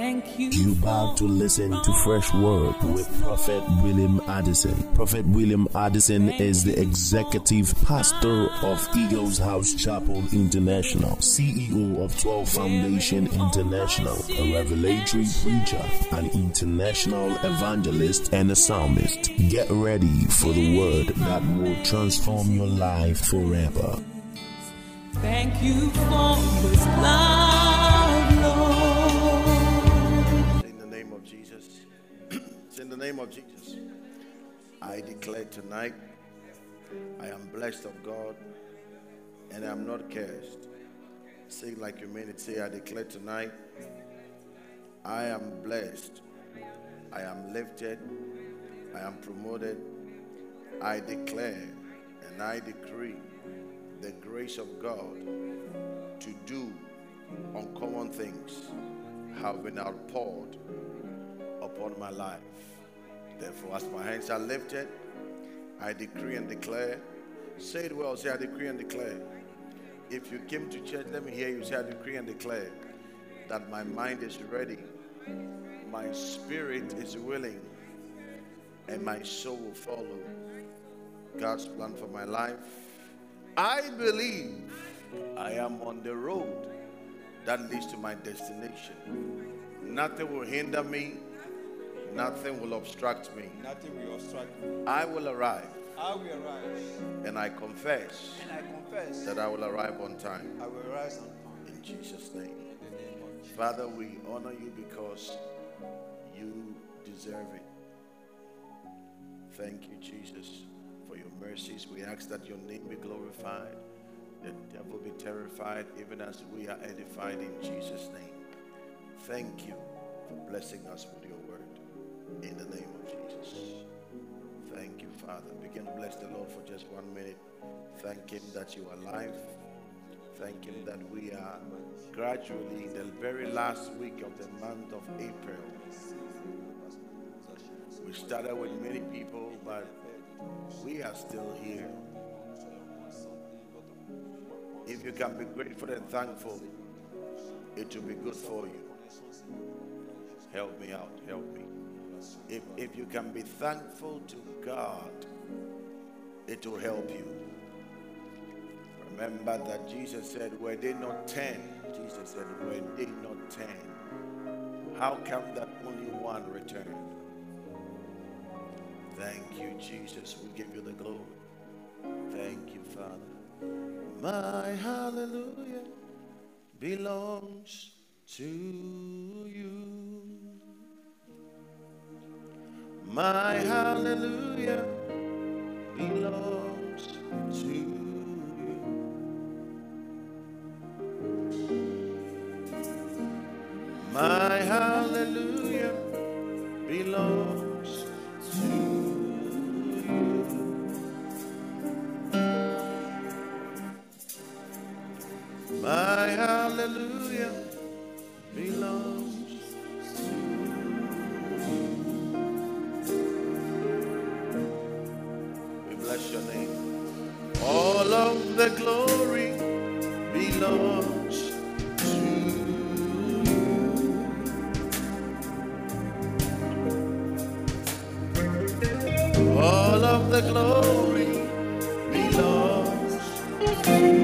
You about to listen to Fresh Word with Prophet William Addison. Prophet William Addison is the executive pastor of Eagle's House Chapel International, CEO of 12 Foundation International, a revelatory preacher, an international evangelist, and a psalmist. Get ready for the word that will transform your life forever. Thank you for this love, Lord. In the name of Jesus. It's in the name of Jesus. I declare tonight, I am blessed of God and I am not cursed. Say like you mean it. Say, I declare tonight, I am blessed. I am lifted. I am promoted. I declare and I decree the grace of God to do uncommon things have been outpoured upon my life. Therefore, as my hands are lifted, I decree and declare. Say it well. Say, I decree and declare. If you came to church, let me hear you say, I decree and declare that my mind is ready, my spirit is willing, and my soul will follow God's plan for my life. I believe I am on the road that leads to my destination. Nothing will hinder me. Nothing will obstruct me. Nothing will obstruct me. I will arrive. I will arrive. And I confess. And I confess that I will arrive on time. I will arrive on time. In Jesus' name. In the name of Jesus. Father, we honor you because you deserve it. Thank you, Jesus, for your mercies. We ask that your name be glorified, the devil be terrified, even as we are edified in Jesus' name. Thank you for blessing us with your word. In the name of Jesus. Thank you, Father. Begin to bless the Lord for just 1 minute. Thank him that you are alive. Thank him that we are gradually in the very last week of the month of April. We started with many people, but we are still here. If you can be grateful and thankful, it will be good for you. Help me out, help me. If you can be thankful to God, it will help you. Remember that Jesus said, were they not 10? Jesus said, were they not 10? How come that only one returned? Thank you, Jesus. We give you the glory. Thank you, Father. My hallelujah belongs to you. My hallelujah belongs to you. My hallelujah belongs to you. My hallelujah belongs to you. We bless your name. All of the glory belongs to you. All of the glory belongs to you.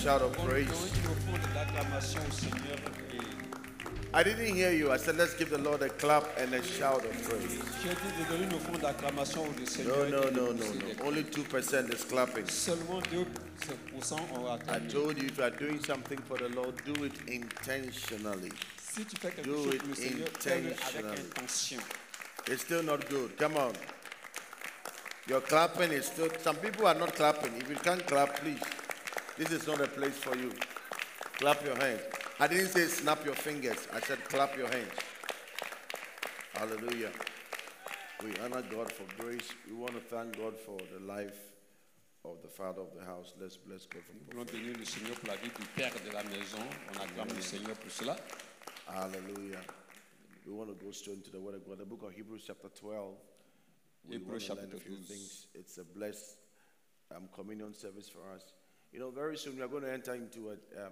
shout of praise. I didn't hear you. I said, let's give the Lord a clap and a shout of praise. No. Only 2% is clapping. I told you, if you are doing something for the Lord, do it intentionally. Do it intentionally. It's still not good. Come on. Your clapping is still... Some people are not clapping. If you can't clap, please. This is not a place for you. Clap your hands. I didn't say snap your fingers. I said clap your hands. Hallelujah. We honor God for grace. We want to thank God for the life of the father of the house. Let's bless God for prayer. Hallelujah. We want to go straight into the Word of God. The book of Hebrews chapter 12. We want to learn a few things. It's a blessed communion service for us. You know, very soon we are going to enter into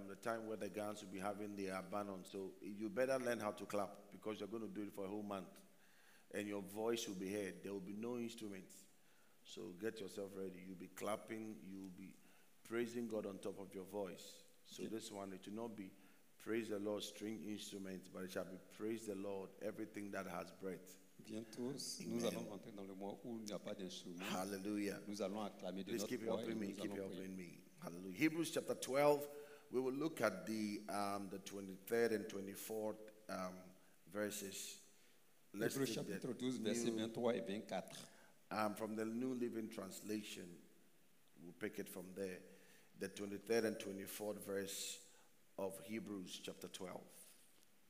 the time where the Ghanaians will be having their banon. So you better learn how to clap, because you're going to do it for a whole month. And your voice will be heard. There will be no instruments. So get yourself ready. You'll be clapping. You'll be praising God on top of your voice. So this one, it will not be praise the Lord string instruments, but it shall be praise the Lord everything that has breath. Bientôt, nous allons entrer dans le mois où il n'y a pas d'instrument. Hallelujah. Nous allons acclamer de notre voix. Keep helping me. Hallelujah. Hebrews chapter 12. We will look at the 23rd and 24th verses. Let's Hebrews chapter 12, verset 23 et 24. From the New Living Translation, we'll pick it from there. The 23rd and 24th verse of Hebrews chapter 12.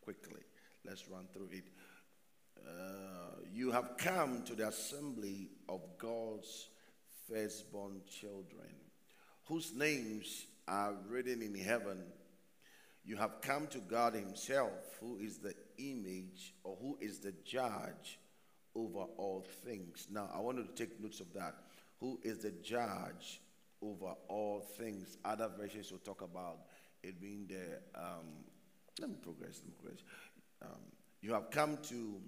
Quickly, let's run through it. You have come to the assembly of God's firstborn children, whose names are written in heaven. You have come to God himself, who is the image, or who is the judge over all things. Now, I want you to take notes of that. Who is the judge over all things? Other versions will talk about it being the... Let me progress. You have come to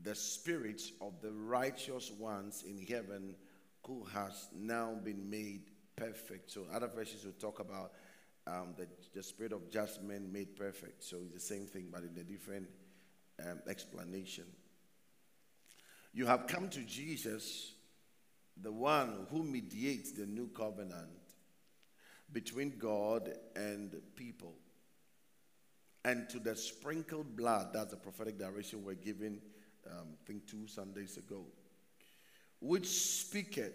the spirits of the righteous ones in heaven, who has now been made perfect. So other verses will talk about the spirit of judgment made perfect. So it's the same thing, but in a different explanation. You have come to Jesus, the one who mediates the new covenant between God and people, and to the sprinkled blood. That's the prophetic direction we're given, I think 2 Sundays ago, which speaketh.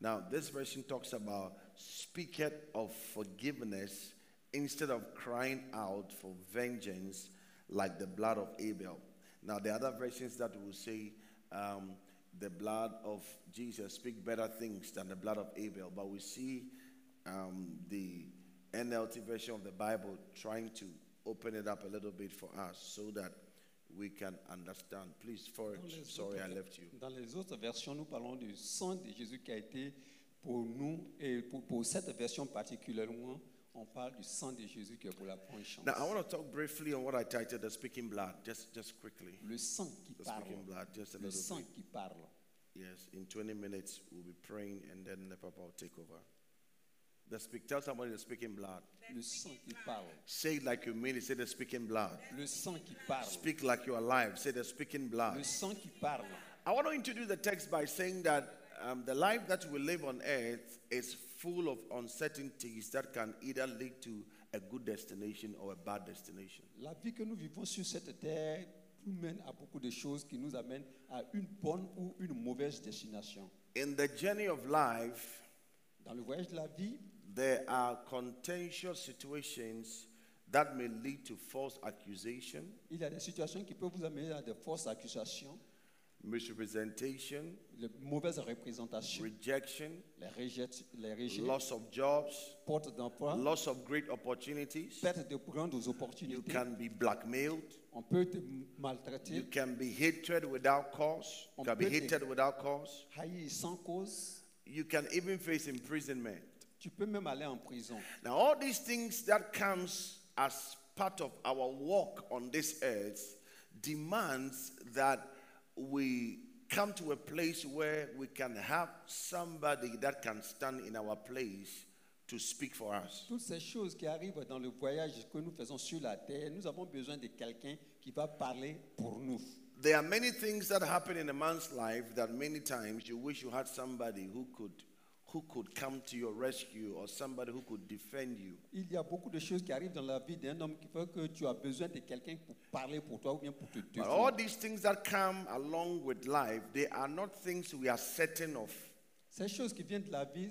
Now, this version talks about speaketh of forgiveness instead of crying out for vengeance like the blood of Abel. Now, the other versions that will say the blood of Jesus speak better things than the blood of Abel. But we see the NLT version of the Bible trying to open it up a little bit for us so that we can understand. Please, sorry, I left you. Dans les autres versions, nous parlons du sang de Jésus qui a été pour nous, et pour cette version particulièrement, on parle du sang de Jésus qui est pour la conscience. Now, I want to talk briefly on what I titled the speaking blood, just quickly. Le sang qui parle. Speaking blood, just a little bit. Le sang qui parle. Yes, in 20 minutes we'll be praying and then the Papa will take over. Tell somebody the speaking blood. Le sang qui parle. Say it like you mean it. Say the speaking blood. Le sang qui parle. Speak like you are alive. Say the speaking blood. Le sang qui parle. I want to introduce the text by saying that the life that we live on earth is full of uncertainties that can either lead to a good destination or a bad destination. La vie que nous vivons sur cette terre nous mène à beaucoup de choses qui nous amènent à une bonne ou une mauvaise destination. In the journey of life, dans le voyage de la vie, there are contentious situations that may lead to false accusation, il y a des situations qui peuvent vous amener à de fausses accusations, misrepresentation, les mauvaises représentations, rejection, les rejets, loss of jobs, perte d'emploi, loss of great opportunities, perte de grandes opportunités. You can be blackmailed. On peut te maltraiter. You can be hated without cause. On peut hated without cause. Haï sans cause. You can even face imprisonment. Tu peux même aller en prison. Now, all these things that comes as part of our walk on this earth demands that we come to a place where we can have somebody that can stand in our place to speak for us. Toutes ces choses qui arrivent dans le voyage que nous faisons sur la terre, nous avons besoin de quelqu'un qui va parler pour nous. There are many things that happen in a man's life that many times you wish you had somebody who could come to your rescue or somebody who could defend you. Il y a beaucoup de choses qui arrivent dans la vie d'un homme qui fait que tu as besoin de quelqu'un pour parler pour toi ou bien pour te défendre. All these things that come along with life, they are not things we are certain of. Ces choses qui viennent de la vie,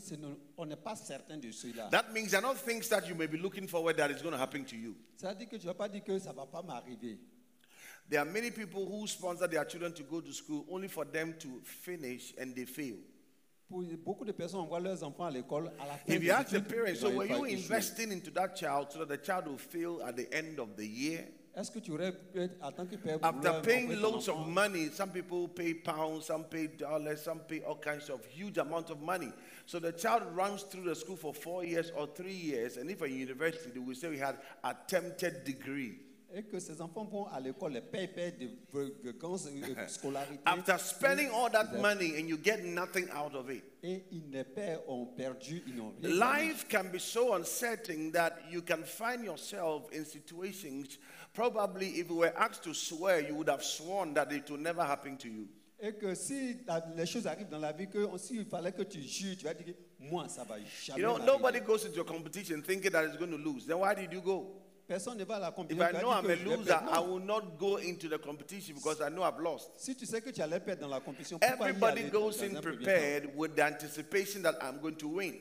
on n'est pas certain de cela. That means there are not things that you may be looking forward that is going to happen to you. Ça dit que tu vas pas dire que ça va pas m'arriver. There are many people who sponsor their children to go to school only for them to finish and they fail. If you ask the parents, so were you investing into that child so that the child will fail at the end of the year? After paying loads of money, some people pay pounds, some pay dollars, some pay all kinds of huge amount of money. So the child runs through the school for 4 years or 3 years, and if a university, they will say we had attempted degree. After spending all that money and you get nothing out of it. Life can be so uncertain that you can find yourself in situations, probably if you were asked to swear, you would have sworn that it will never happen to you. Et que si les choses arrivent dans la vie, que s'il fallait que tu jures, tu vas dire, moi, ça va jamais. You know, nobody goes into a competition thinking that it's going to lose. Then why did you go? If I know I'm a loser, I will not go into the competition because I know I've lost. Everybody goes in prepared with the anticipation that I'm going to win.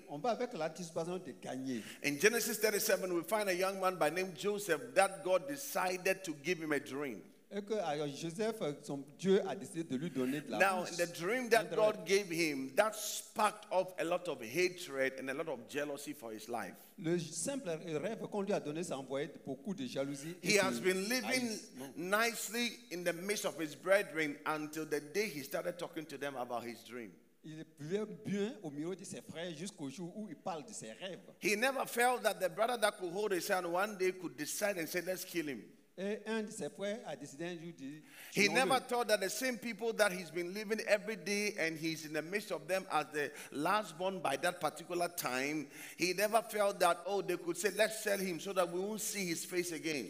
In Genesis 37, we find a young man by name Joseph that God decided to give him a dream. Now, the dream that God gave him, that sparked off a lot of hatred and a lot of jealousy for his life. He has been living nicely in the midst of his brethren until the day he started talking to them about his dream. He never felt that the brother that could hold his hand one day could decide and say, let's kill him. He never thought that the same people that he's been living every day and he's in the midst of them as the last born by that particular time, he never felt that, oh, they could say, let's sell him so that we won't see his face again.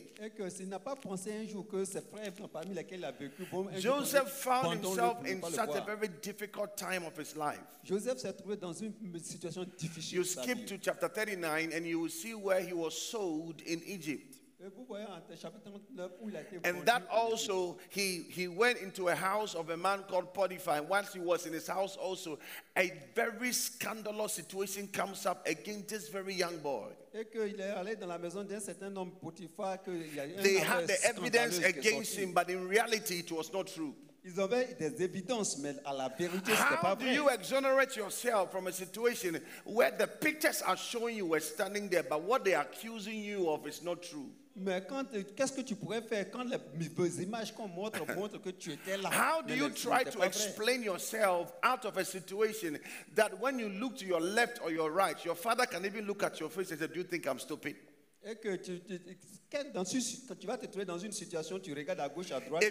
Joseph found himself in such a very difficult time of his life. You skip to chapter 39 and you will see where he was sold in Egypt. And that also, he went into a house of a man called Potiphar. And once he was in his house also, a very scandalous situation comes up against this very young boy. They had the evidence against him, but in reality it was not true. How do you exonerate yourself from a situation where the pictures are showing you were standing there, but what they are accusing you of is not true? How do you try to explain yourself out of a situation that when you look to your left or your right, your father can even look at your face and say, do you think I'm stupid? If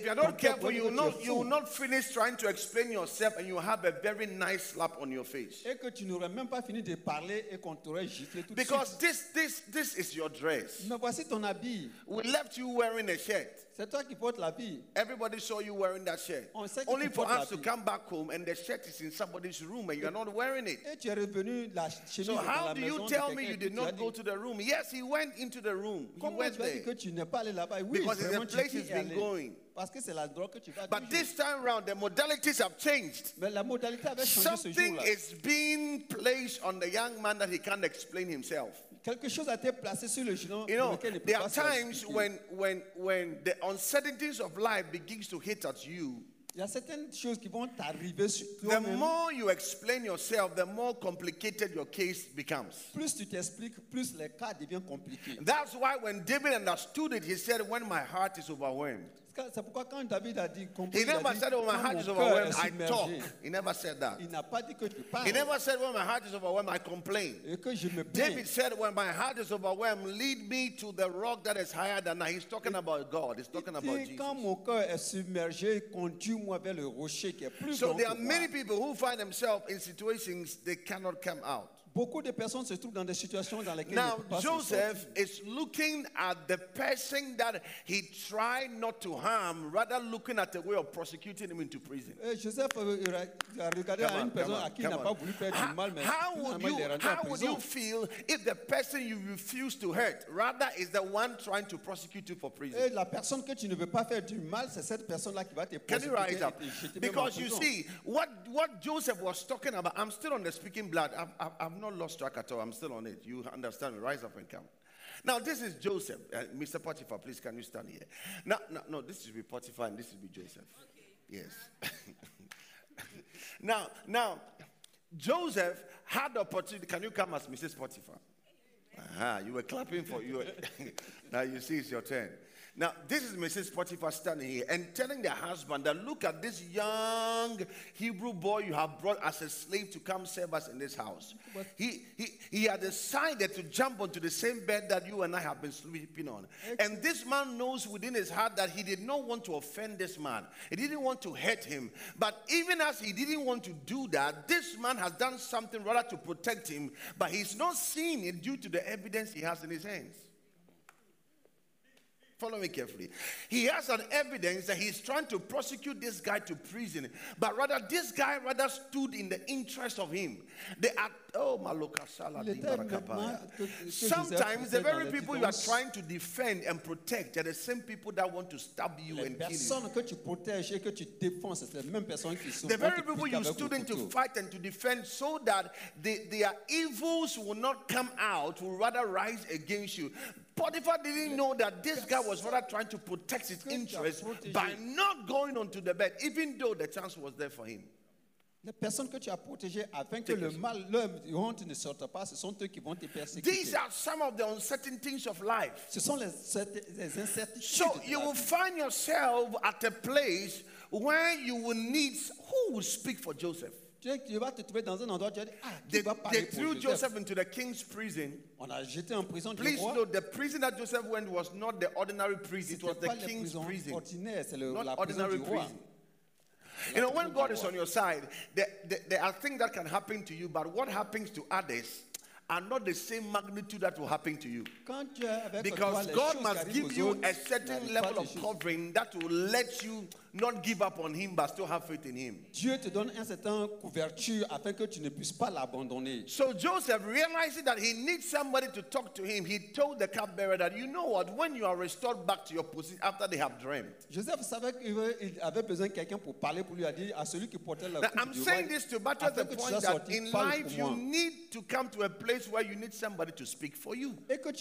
you're not careful, you will not finish trying to explain yourself and you have a very nice slap on your face. Because this is your dress. We left you wearing a shirt. Everybody saw you wearing that shirt. Only for us to come back home and the shirt is in somebody's room and you're not wearing it. So how do you tell me you did not go to the room? Yes, he went into the room. He went there. Because it's the place he's been going. But this time around, the modalities have changed. Something is being placed on the young man that he can't explain himself. You know, there are times when the uncertainties of life begins to hit at you. The more you explain yourself, the more complicated your case becomes. That's why when David understood it, he said, when my heart is overwhelmed. He never said, when my heart is overwhelmed, I talk. He never said that. He never said, when my heart is overwhelmed, I complain. David said, when my heart is overwhelmed, lead me to the rock that is higher than I. He's talking about God. He's talking about Jesus. So there are many people who find themselves in situations they cannot come out. Beaucoup de personnes se trouvent dans des situations dans lesquelles now Joseph is looking at the person that he tried not to harm, rather looking at a way of prosecuting him into prison. How would you feel if the person you refuse to hurt, rather is the one trying to prosecute you for prison? Can you rise up? Because you see, what Joseph was talking about, I'm still on the speaking blood. I've not lost track at all. I'm still on it. You understand me? Rise up and come. Now, this is Joseph. Mr. Potiphar, please, can you stand here? No, this is with Potiphar and this is with Joseph. Okay. Yes. Now, Joseph had the opportunity. Can you come as Mrs. Potiphar? You were clapping for you. Now, you see, it's your turn. Now, this is Mrs. Potiphar standing here and telling the husband that, look at this young Hebrew boy you have brought as a slave to come serve us in this house. He had decided to jump onto the same bed that you and I have been sleeping on. And this man knows within his heart that he did not want to offend this man. He didn't want to hurt him. But even as he didn't want to do that, this man has done something rather to protect him. But he's not seeing it due to the evidence he has in his hands. Follow me carefully. He has an evidence that he's trying to prosecute this guy to prison, but rather this guy rather stood in the interest of him. Sometimes the very people you are trying to defend and protect are the same people that want to stab you and kill you. The very people you stood in to fight and to defend so that their evils will not come out, will rather rise against you. Potiphar didn't know that this guy was rather trying to protect his interests by not going onto the bed, even though the chance was there for him. These are some of the uncertainties of life. So you will find yourself at a place where you will need who will speak for Joseph. They threw Joseph into the king's prison. Please note, the prison that Joseph went was not the ordinary prison. It was the king's prison. Not ordinary prison. You know, when God is on your side, there are things that can happen to you, but what happens to others are not the same magnitude that will happen to you. Because God must give you a certain level of covering that will let you not give up on him but still have faith in him. So Joseph, realizing that he needs somebody to talk to him, he told the cupbearer that, you know what, when you are restored back to your position after they have dreamt. Now, I'm saying this to batter the point that in life you need to come to a place where you need somebody to speak for you. So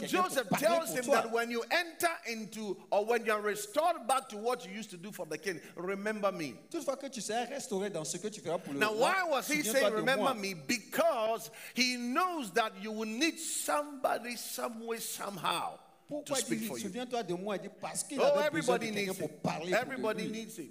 Joseph tells him that when you enter into, or when you are restored back to what you used to do for the king, remember me. Now, why was he saying remember me? Because he knows that you will need somebody, some way, somehow to speak for you. Oh, everybody needs it. Everybody needs it.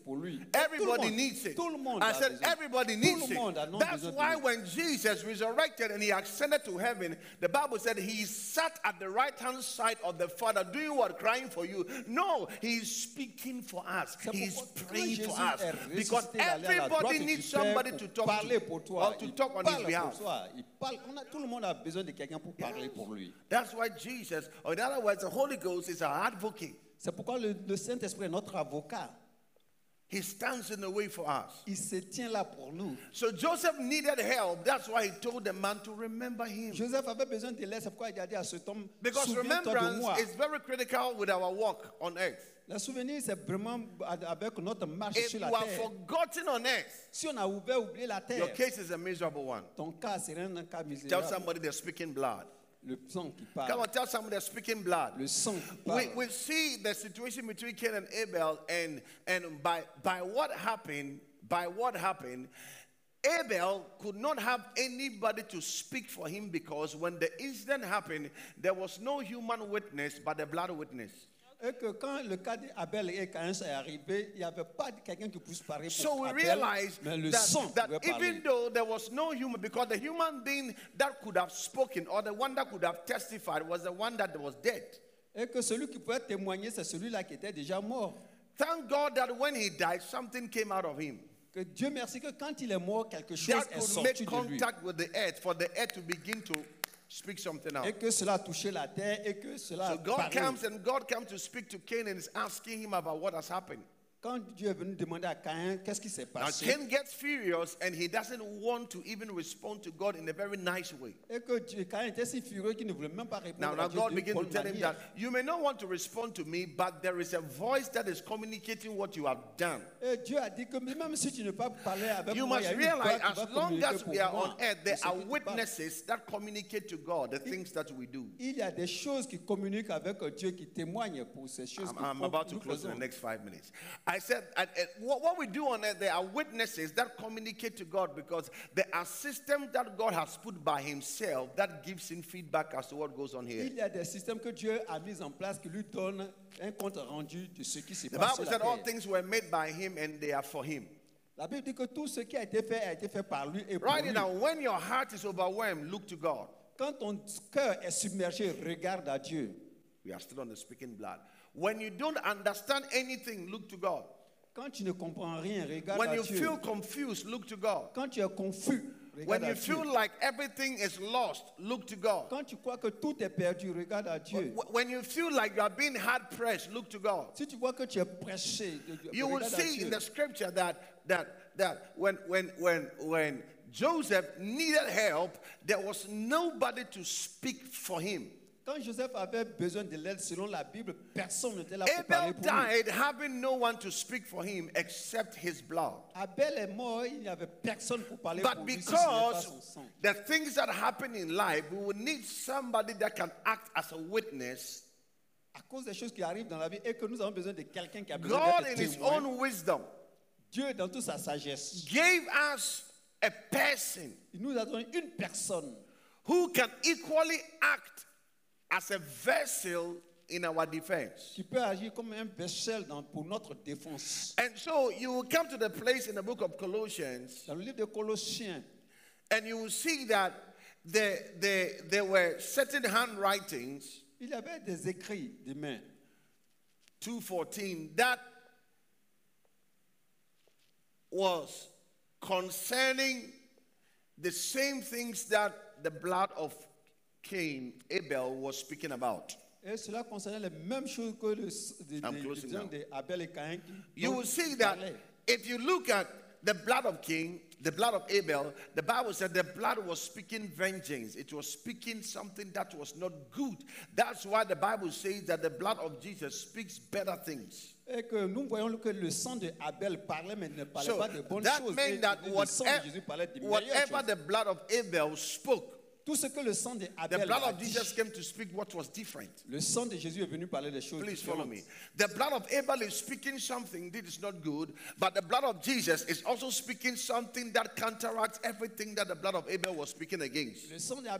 Everybody needs it. I said everybody needs it. That's why when Jesus resurrected and he ascended to heaven, the Bible said he sat at the right hand side of the Father doing what? Crying for you. No, he's speaking for us. He's praying for us. Because everybody needs somebody to talk to or to talk on his behalf. That's why Jesus, or in other words, the Holy Ghost is our advocate. C'est pourquoi le Saint-Esprit est notre avocat. He stands in the way for us. Il se tient là pour nous. So Joseph needed help. That's why he told the man to remember him. Joseph avait besoin de l'aide. C'est pourquoi il a dit à cet homme, because remembrance is very critical with our walk on earth. If you are forgotten on earth, your case is a miserable one. Tell somebody they're speaking blood. Come on, tell somebody they're speaking blood. We see the situation between Cain and Abel, and by what happened, Abel could not have anybody to speak for him because when the incident happened, there was no human witness but the blood witness. So we realize that even though there was no human, because the human being that could have spoken or the one that could have testified was the one that was dead. Thank God that when he died, something came out of him. Que Dieu merci que quand il est mort, quelque chose est sorti de lui. Et que cela a touché la terre et que cela Quand Dieu est venu demander à Caïn, qu'est-ce qui s'est passé? Now Cain gets furious and he doesn't want to even respond to God in a very nice way. Now God begins to tell him that you may not want to respond to me, but there is a voice that is communicating what you have done. You must realize as long as we are on earth, there are witnesses that communicate to God the things that we do. I'm about to close in the next 5 minutes. I said, what we do on earth, there are witnesses that communicate to God because there are systems that God has put by himself that gives him feedback as to what goes on here. The Bible said all things were made by him and they are for him. Right now, when your heart is overwhelmed, look to God. We are still on the speaking blood. When you don't understand anything, look to God. Quand tu ne comprends rien, regarde When you feel confused, look to God. Quand tu es confus, When you feel like everything is lost, look to God. Quand tu crois que tout est perdu, regarde à Dieu. When you feel like you are being hard pressed, look to God. Si tu vois que tu es pressé, you will see in the scripture that when Joseph needed help, there was nobody to speak for him. Quand Joseph avait besoin de l'aide, selon la Bible, personne n'était là pour parler pour lui. Abel died having no one to speak for him except his blood. Abel est mort, il n'y avait personne pour parler pour lui. But because the things that happen in life, we will need somebody that can act as a witness. À cause des choses qui arrivent dans la vie et que nous avons besoin de quelqu'un qui a besoin d'être témoin. God in his own wisdom, Dieu dans toute sa sagesse, gave us a person. Il nous a donné une personne who can equally act as a vessel in our defense. And so you will come to the place in the book of Colossians, and you will see that there were certain handwritings, 2:14, that was concerning the same things that the blood of Cain, Abel was speaking about. I'm closing now. You will see that if you look at the blood of Cain, the blood of Abel, the Bible said the blood was speaking vengeance. It was speaking something that was not good. That's why the Bible says that the blood of Jesus speaks better things. So that meant that whatever the blood of Abel spoke, the blood of Jesus came to speak what was different. Please follow me. The blood of Abel is speaking something that is not good, but the blood of Jesus is also speaking something that counteracts everything that the blood of Abel was speaking against. So you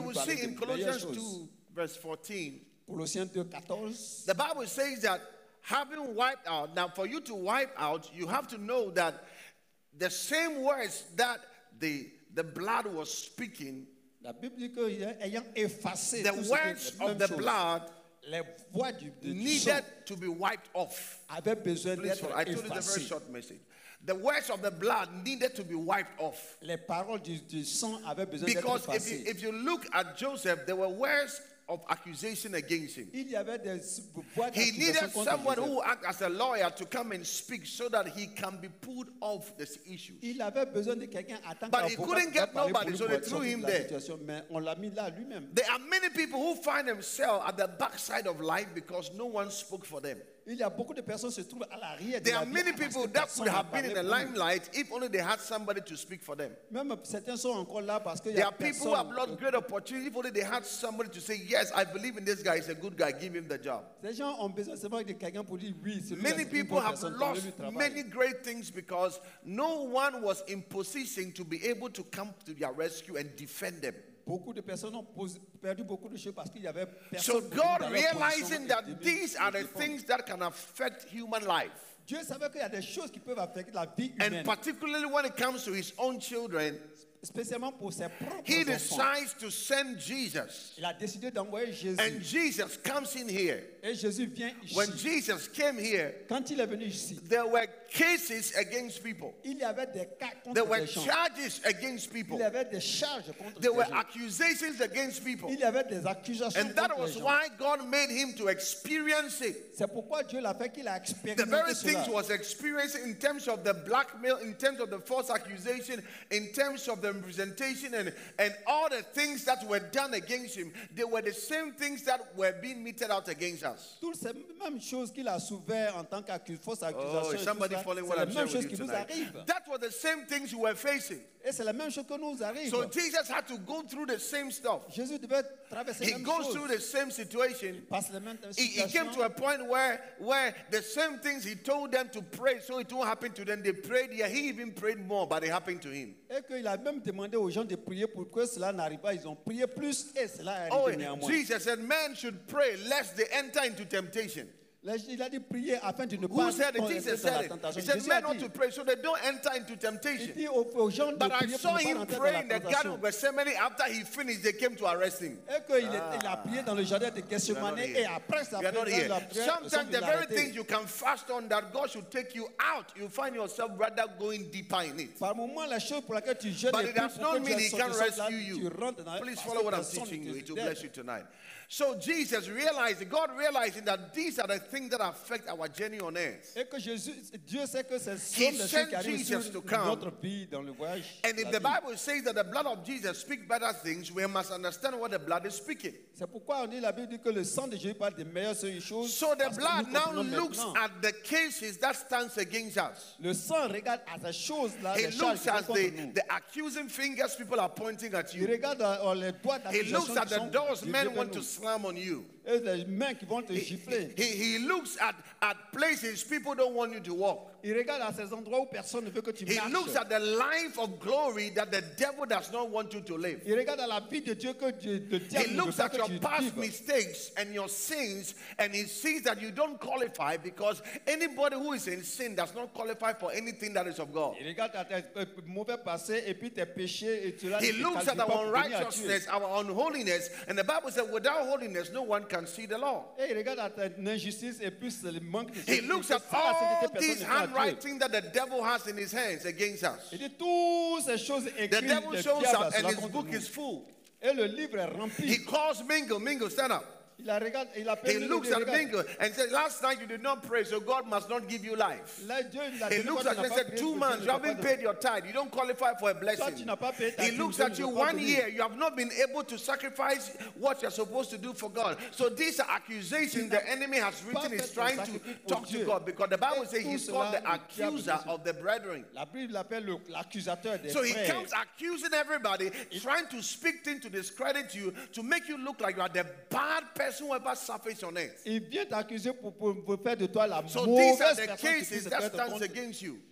will see in Colossians 2 verse 14, the Bible says that having wiped out, now for you to wipe out, you have to know that the same words that the blood was speaking, the words of the blood needed to be wiped off. Please, I told you the very short message. The words of the blood needed to be wiped off. Because if you look at Joseph, there were words of accusation against him. He needed someone who act as a lawyer to come and speak so that he can be pulled off this issue. But he couldn't get nobody, so they threw him there. There are many people who find themselves at the backside of life because no one spoke for them. There are many people that would have been in the limelight if only they had somebody to speak for them. There are people who have lost great opportunity if only they had somebody to say, yes, I believe in this guy, he's a good guy, give him the job. Many people have lost many great things because no one was in position to be able to come to their rescue and defend them. So God, realizing that these are the things that can affect human life, and particularly when it comes to his own children, He decides to send Jesus. And Jesus comes in here. When Jesus came here, there were cases against people. There were charges against people. There were accusations against people. And that was why God made him to experience it. The very things he was experiencing in terms of the blackmail, in terms of the false accusation, in terms of the representation and all the things that were done against him, they were the same things that were being meted out against us. Oh, is somebody following what I'm saying with you tonight? That was the same things you were facing. So Jesus had to go through the same stuff. He goes through the same situation. He came to a point where the same things he told them to pray so it won't happen to them. They prayed here. He even prayed more, but it happened to him. Oh, Jesus said, "Men should pray lest they enter into temptation." Who said it? Jesus said it. He said, "Men ought to pray so they don't enter into temptation." But I saw him pray in the Garden of Gethsemane. After he finished, they came to arrest him. Sometimes the very things you can fast on, that God should take you out, you find yourself rather going deeper in it. But it does not mean he can rescue you. Please follow what I'm teaching you. It will bless you tonight. So Jesus realized, God realizing that these are the things that affect our journey on earth. He sent Jesus to come. And if the Bible says that the blood of Jesus speaks better things, we must understand what the blood is speaking. So the blood now looks at the cases that stands against us. It looks at the accusing fingers people are pointing at you. It looks at the doors men want to slam on you. He looks at places people don't want you to walk. He looks at the life of glory that the devil does not want you to live. He looks at your past mistakes and your sins, and he sees that you don't qualify, because anybody who is in sin does not qualify for anything that is of God. He looks at our unrighteousness, our unholiness, and the Bible says without holiness no one can see the Lord. He looks at all these handwriting that the devil has in his hands against us. The devil shows up and his book is full. He calls Mingo. Mingo, stand up. He looks at Mingo and says, "Last night you did not pray, so God must not give you life." He looks at you and says, "2 months, you haven't paid your tithe. You don't qualify for a blessing." He looks at you, "1 year, you have not been able to sacrifice what you're supposed to do for God." So these are accusations the enemy has written. He's trying to talk to God, because the Bible says he's called the accuser of the brethren. So he comes accusing everybody, trying to speak things to discredit you, to make you look like you are the bad person who ever suffers on earth. So these are the cases that stands against you.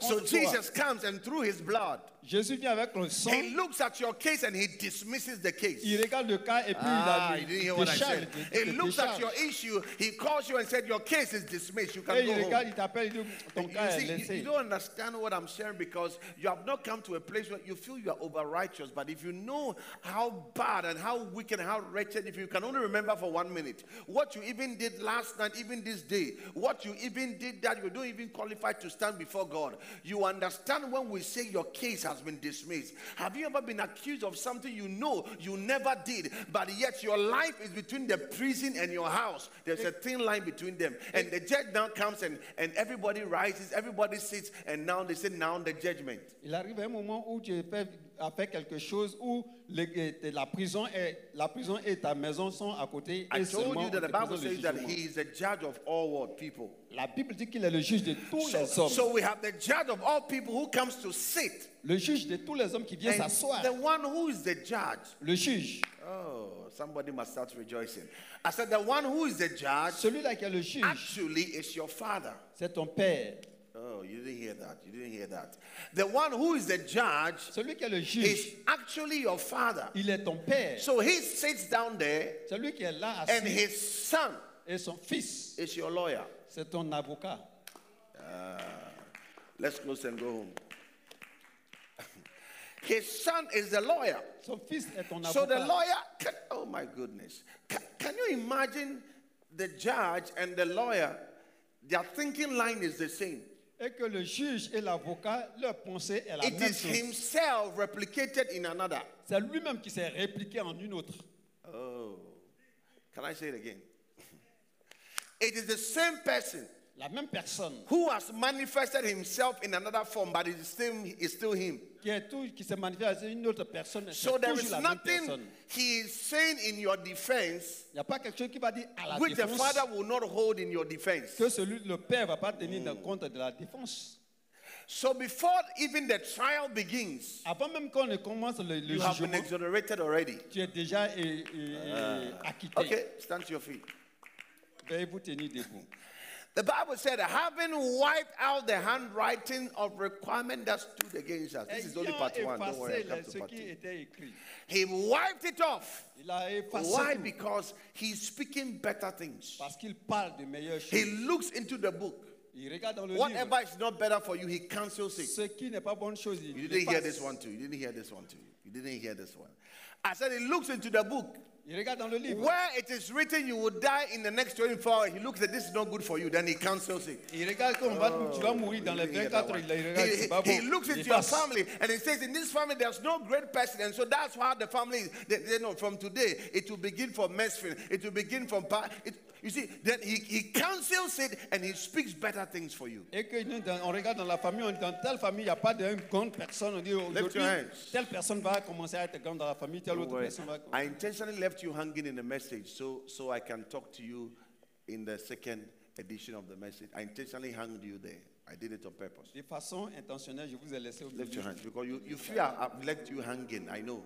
So Jesus comes, and through his blood, he looks at your case and he dismisses the case. You didn't hear what I said. He looks at your issue, he calls you and said, "Your case is dismissed. You can go home." You don't understand what I'm sharing, because you have not come to a place where you feel you are over righteous. But if you know how bad and how wicked, how wretched, if you can only remember for 1 minute what you even did last night, even this day, what you even did, that you don't even qualify to stand before God. You understand when we say your case has been dismissed. Have you ever been accused of something you know you never did, but yet your life is between the prison and your house? There's a thin line between them, and the judge now comes, and everybody rises, everybody sits, and now they say, "Now the judgment." I told you that the Bible says that he is the judge of all world people. So we have the judge of all people who comes to sit. And the one who is the judge. Oh, somebody must start rejoicing. I said the one who is the judge actually is your father. Oh, you didn't hear that. You didn't hear that. The one who is the judge is actually your father. So he sits down there, and his son is your lawyer. Let's close and go home. His son is the lawyer. Son fils est ton avocat. So the lawyer, oh my goodness. Can you imagine the judge and the lawyer, their thinking line is the same. Et que le juge et l'avocat, leur pensée est la même chose. It is himself replicated in another. C'est lui-même qui s'est répliqué en une autre. Oh, can I say it again? It is the same person. La même personne. Who has manifested himself in another form, but it is still him. Qui s'est manifesté une autre personne. So there is nothing he is saying in your defense. Il y a pas quelque chose qui va dire à la défense. Which the father will not hold in your defense. Que celui le père va pas tenir en compte de la défense. So before even the trial begins, avant même qu'on ne commence le jugement, you have been exonerated already. Tu es déjà acquitté. Okay, stand to your feet. Veuillez vous tenir debout. The Bible said, having wiped out the handwriting of requirement that stood against us. This is only part one. Don't worry, I'll come to part two. He wiped it off. Why? Because he's speaking better things. He looks into the book. Whatever is not better for you, he cancels it. You didn't hear this one too. You didn't hear this one too. You didn't hear this one. I said, he looks into the book. Where it is written you will die in the next 24 hours, he looks at this is not good for you, then he cancels it. He looks into your family and he says, in this family there's no great person, and so that's how the family is. They know from today it will begin from Mesfin, it will begin from you see, then he cancels it and he speaks better things for you. Lift your hands. I intentionally left you hanging in the message so I can talk to you in the second edition of the message. I intentionally hung you there. I did it on purpose. Lift your hands because you feel I've left you hanging. I know.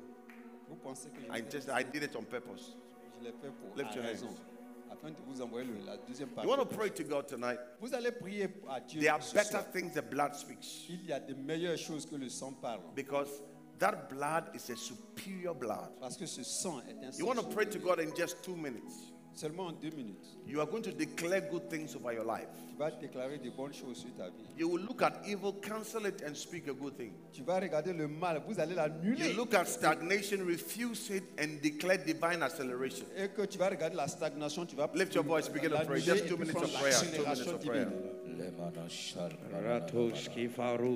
I did it on purpose. Lift your hands. You want to pray to God tonight. There are better things the blood speaks. Because that blood is a superior blood. You want to pray to God in just 2 minutes. You are going to declare good things over your life. You will look at evil, cancel it, and speak a good thing. You look at stagnation, refuse it, and declare divine acceleration. Lift your voice, begin to pray. Just 2 minutes of prayer. 2 minutes of prayer.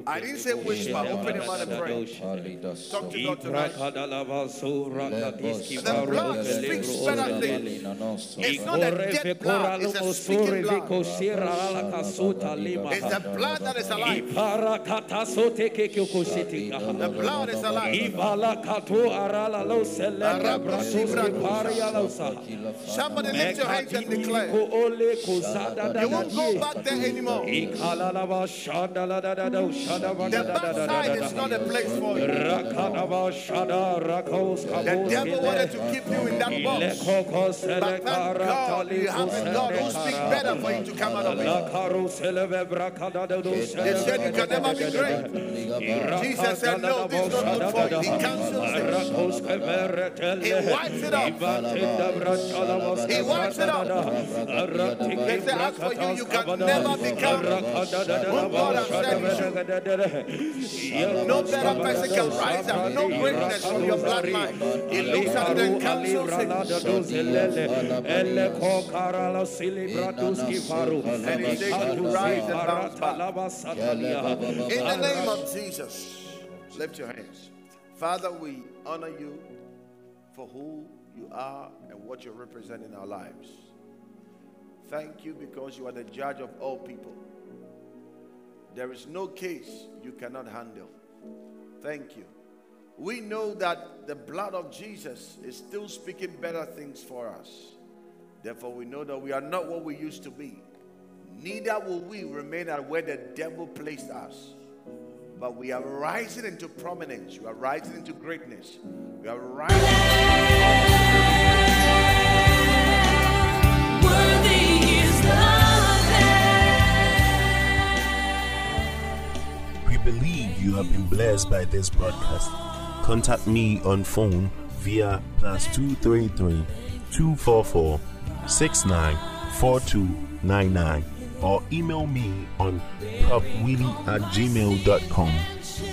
I didn't say whisper, open your mouth and pray. Talk to God tonight. The blood speaks better things. It's not a dead blood, it's a speaking blood. It's the blood that is alive. The blood is alive. Somebody lift your hands and declare. You won't go back there anymore. The backside is not a place for you. The devil wanted to keep you in that box, but thank God you have a God who speaks better for you to come out of it. They said you can never be great. Jesus said no, this is not good for you. He cancels it. He wipes it off. He wipes it off. They say as for you, you can never be no better person can rise up, no greatness from your bloodline. It looks at it and cancels it. And he takes to rise and bounce back. In the name of Jesus, lift your hands. Father, we honor you for who you are and what you represent in our lives. Thank you because you are the judge of all people. There is no case you cannot handle. Thank you. We know that the blood of Jesus is still speaking better things for us. Therefore, we know that we are not what we used to be. Neither will we remain at where the devil placed us. But we are rising into prominence. We are rising into greatness. We are rising. Worthy. We believe you have been blessed by this broadcast. Contact me on phone via +233 244 694299 or email me on propwilly@gmail.com.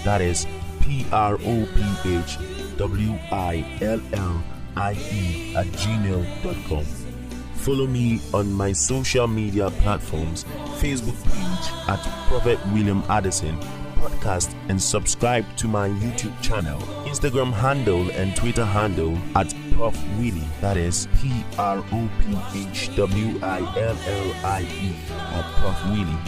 That is prophwillie@gmail.com. Follow me on my social media platforms, Facebook page at Prophet William Addison Podcast, and subscribe to my YouTube channel, Instagram handle and Twitter handle at Prof Willie, that is PROPHWILLIE at Prof Willie.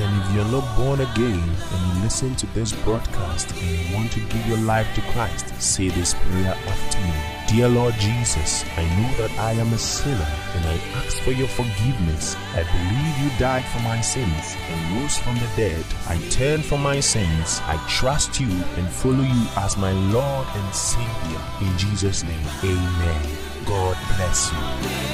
And if you're not born again and you listen to this broadcast and you want to give your life to Christ, say this prayer after me. Dear Lord Jesus, I know that I am a sinner and I ask for your forgiveness. I believe you died for my sins and rose from the dead. I turn from my sins. I trust you and follow you as my Lord and Savior. In Jesus' name, amen. God bless you.